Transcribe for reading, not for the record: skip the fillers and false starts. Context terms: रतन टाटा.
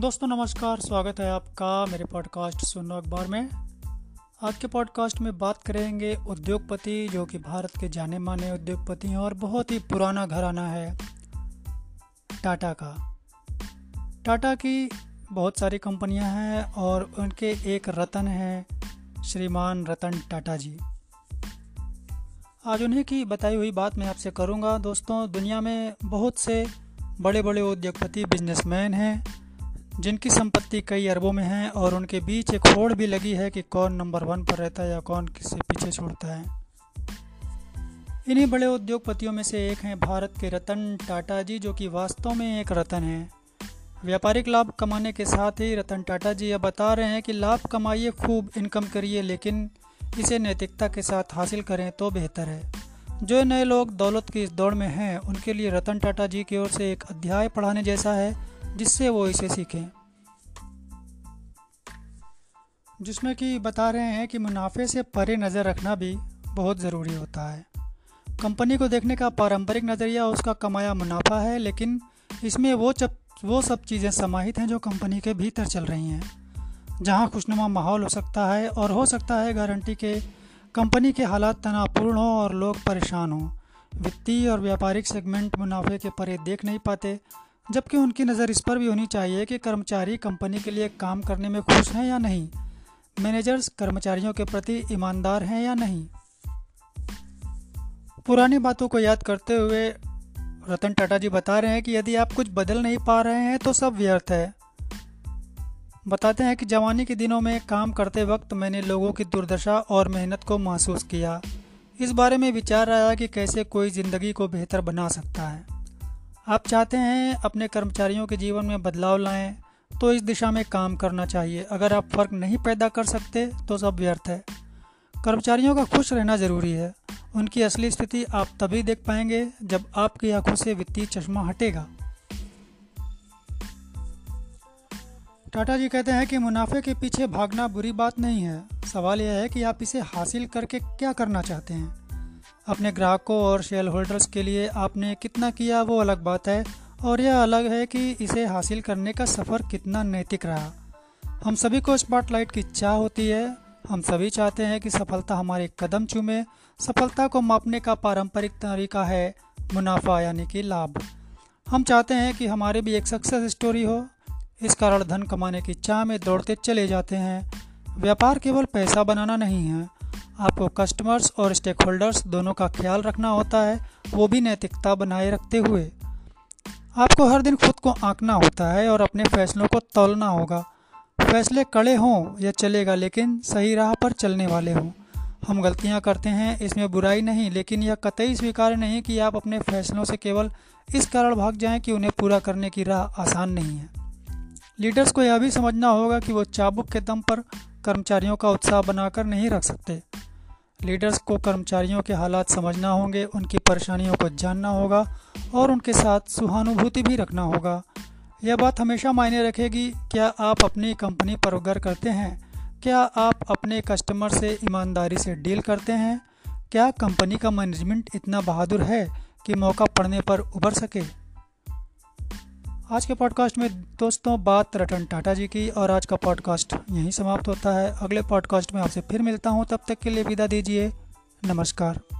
दोस्तों नमस्कार, स्वागत है आपका मेरे पॉडकास्ट सुनो अखबार में। आज के पॉडकास्ट में बात करेंगे उद्योगपति जो कि भारत के जाने माने उद्योगपति हैं और बहुत ही पुराना घराना है टाटा का। टाटा की बहुत सारी कंपनियां हैं और उनके एक रतन हैं श्रीमान रतन टाटा जी। आज उन्हीं की बताई हुई बात मैं आपसे करूंगा। दोस्तों, दुनिया में बहुत से बड़े बड़े उद्योगपति बिजनेसमैन हैं जिनकी संपत्ति कई अरबों में है और उनके बीच एक होड़ भी लगी है कि कौन नंबर वन पर रहता है या कौन किसे पीछे छोड़ता है। इन्हीं बड़े उद्योगपतियों में से एक हैं भारत के रतन टाटा जी, जो कि वास्तव में एक रतन हैं। व्यापारिक लाभ कमाने के साथ ही रतन टाटा जी यह बता रहे हैं कि लाभ कमाइए, खूब इनकम करिए, लेकिन इसे नैतिकता के साथ हासिल करें तो बेहतर है। जो नए लोग दौलत की इस दौड़ में हैं उनके लिए रतन टाटा जी की ओर से एक अध्याय पढ़ाने जैसा है जिससे वो इसे सीखें, जिसमें कि बता रहे हैं कि मुनाफे से परे नज़र रखना भी बहुत ज़रूरी होता है। कंपनी को देखने का पारंपरिक नज़रिया उसका कमाया मुनाफा है, लेकिन इसमें वो सब चीज़ें समाहित हैं जो कंपनी के भीतर चल रही हैं, जहां खुशनुमा माहौल हो सकता है और हो सकता है गारंटी के कंपनी के हालात तनावपूर्ण हों और लोग परेशान हों। वित्तीय और व्यापारिक सेगमेंट मुनाफे के परे देख नहीं पाते, जबकि उनकी नज़र इस पर भी होनी चाहिए कि कर्मचारी कंपनी के लिए काम करने में खुश हैं या नहीं, मैनेजर्स कर्मचारियों के प्रति ईमानदार हैं या नहीं। पुरानी बातों को याद करते हुए रतन टाटा जी बता रहे हैं कि यदि आप कुछ बदल नहीं पा रहे हैं तो सब व्यर्थ है। बताते हैं कि जवानी के दिनों में काम करते वक्त मैंने लोगों की दुर्दशा और मेहनत को महसूस किया। इस बारे में विचार आया कि कैसे कोई ज़िंदगी को बेहतर बना सकता है। आप चाहते हैं अपने कर्मचारियों के जीवन में बदलाव लाएं तो इस दिशा में काम करना चाहिए। अगर आप फ़र्क नहीं पैदा कर सकते तो सब व्यर्थ है। कर्मचारियों का खुश रहना ज़रूरी है। उनकी असली स्थिति आप तभी देख पाएंगे जब आपकी आंखों से वित्तीय चश्मा हटेगा। टाटा जी कहते हैं कि मुनाफे के पीछे भागना बुरी बात नहीं है, सवाल यह है कि आप इसे हासिल करके क्या करना चाहते हैं। अपने ग्राहकों और शेयर होल्डर्स के लिए आपने कितना किया वो अलग बात है, और यह अलग है कि इसे हासिल करने का सफ़र कितना नैतिक रहा। हम सभी को स्पॉटलाइट की चाह होती है, हम सभी चाहते हैं कि सफलता हमारे कदम चूमे। सफलता को मापने का पारंपरिक तरीका है मुनाफा यानी कि लाभ। हम चाहते हैं कि हमारे भी एक सक्सेस स्टोरी हो, इस कारण धन कमाने की चाह में दौड़ते चले जाते हैं। व्यापार केवल पैसा बनाना नहीं है, आपको कस्टमर्स और स्टेक होल्डर्स दोनों का ख्याल रखना होता है, वो भी नैतिकता बनाए रखते हुए। आपको हर दिन खुद को आंकना होता है और अपने फैसलों को तौलना होगा। फैसले कड़े हों या चलेगा, लेकिन सही राह पर चलने वाले हों। हम गलतियां करते हैं, इसमें बुराई नहीं, लेकिन यह कतई स्वीकार्य नहीं कि आप अपने फैसलों से केवल इस कारण भाग जाएं कि उन्हें पूरा करने की राह आसान नहीं है। लीडर्स को यह भी समझना होगा कि वो चाबुक के दम पर कर्मचारियों का उत्साह बनाकर नहीं रख सकते। लीडर्स को कर्मचारियों के हालात समझना होंगे, उनकी परेशानियों को जानना होगा और उनके साथ सहानुभूति भी रखना होगा। यह बात हमेशा मायने रखेगी, क्या आप अपनी कंपनी पर गर्व करते हैं, क्या आप अपने कस्टमर से ईमानदारी से डील करते हैं, क्या कंपनी का मैनेजमेंट इतना बहादुर है कि मौका पड़ने पर उभर सके। आज के पॉडकास्ट में दोस्तों बात रतन टाटा जी की, और आज का पॉडकास्ट यहीं समाप्त होता है। अगले पॉडकास्ट में आपसे फिर मिलता हूं, तब तक के लिए विदा दीजिए। नमस्कार।